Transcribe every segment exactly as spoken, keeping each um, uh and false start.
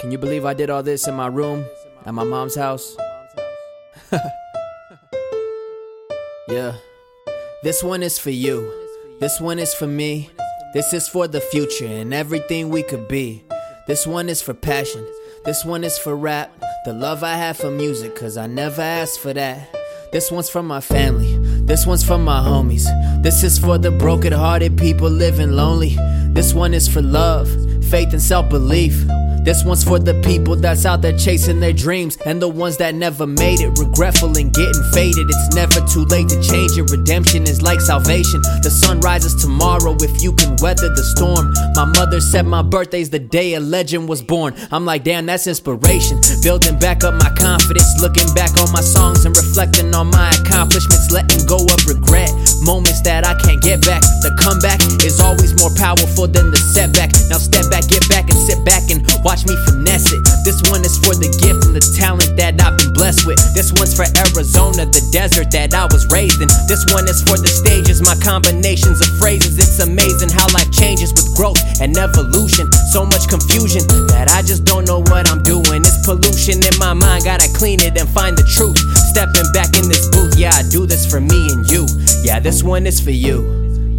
Can you believe I did all this in my room, at my mom's house? Yeah. This one is for you. This one is for me. This is for the future and everything we could be. This one is for passion. This one is for rap. The love I have for music, cause I never asked for that. This one's from my family. This one's from my homies. This is for the broken-hearted people living lonely. This one is for love, faith, and self-belief. This one's for the people that's out there chasing their dreams, and the ones that never made it, regretful and getting faded. It's never too late to change it. Redemption is like salvation. The sun rises tomorrow if you can weather the storm. My mother said my birthday's the day a legend was born. I'm like, damn, that's inspiration. Building back up my confidence, looking back on my songs and reflecting on my accomplishments. Letting go of regret, moments that I can't get back. The comeback is always more powerful than the setback. Now step back, get back, and sit back and watch me finesse it. This one is for the gift and the talent that I've been blessed with. This one's for Arizona, the desert that I was raised in. This one is for the stages, my combinations of phrases. It's amazing how life changes with growth and evolution. So much confusion that I just don't know what I'm doing. It's pollution in my mind, gotta clean it and find the truth. Stepping back in this booth, yeah, I do this for me and you. Yeah, this one is for you.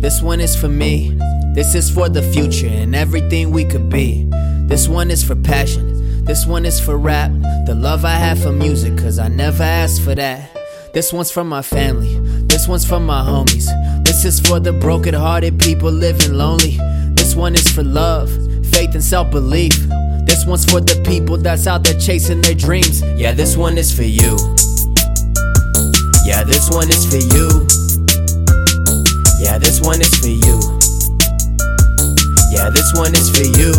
This one is for me. This is for the future and everything we could be. This one is for passion. This one is for rap. The love I have for music, cause I never asked for that. This one's from my family. This one's from my homies. This is for the broken-hearted people living lonely. This one is for love, faith, and self-belief. This one's for the people that's out there chasing their dreams. Yeah, this one is for you. Yeah, this one is for you. Yeah, this one is for you. Yeah, this one is for you.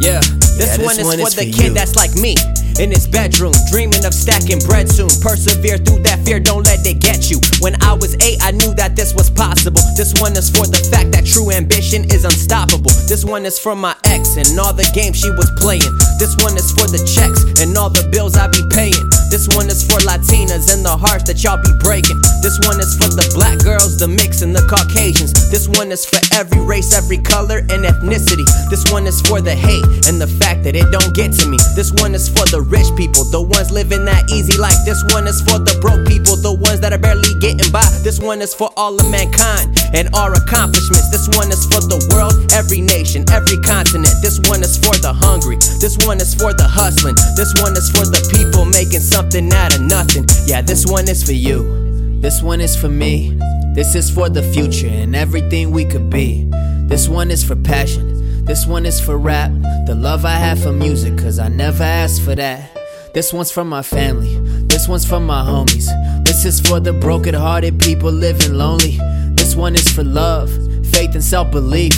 Yeah, this, yeah, this one is one for is the for kid you. That's like me in his bedroom, dreaming of stacking bread soon. Persevere through that fear, don't let it get you. When I was eight, I knew that this was possible. This one is for the fact that true ambition is unstoppable. This one is for my ex and all the games she was playing. This one is for the checks and all the bills I be paying. This one is for Latinas and the hearts that y'all be breaking. This one is for the black girls, the mix, and the Caucasians. This one is for every race, every color, and ethnicity. This one is for the hate and the fact that it don't get to me. This one is for the rich people, the ones living that easy life. This one is for the broke people, the ones that are barely getting by. This one is for all of mankind and our accomplishments. This one is for the world, every nation, every continent. This one is for the hungry. This one is for the hustling. This one is for the people making something out of nothing. Yeah, this one is for you. This one is for me. This is for the future and everything we could be. This one is for passion. This one is for rap, the love I have for music, cause I never asked for that. This one's from my family, this one's from my homies. This is for the broken-hearted people living lonely. This one is for love, faith, and self-belief.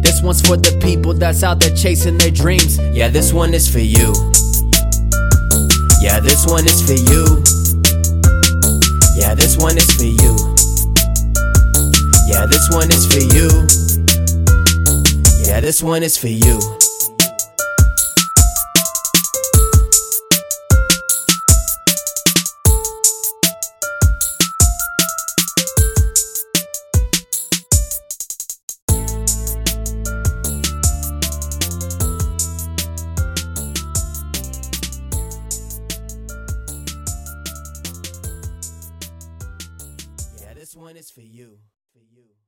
This one's for the people that's out there chasing their dreams. Yeah, this one is for you. Yeah, this one is for you. Yeah, this one is for you. Yeah, this one is for you. Yeah, this one is for you. Yeah, this one is for you. For you.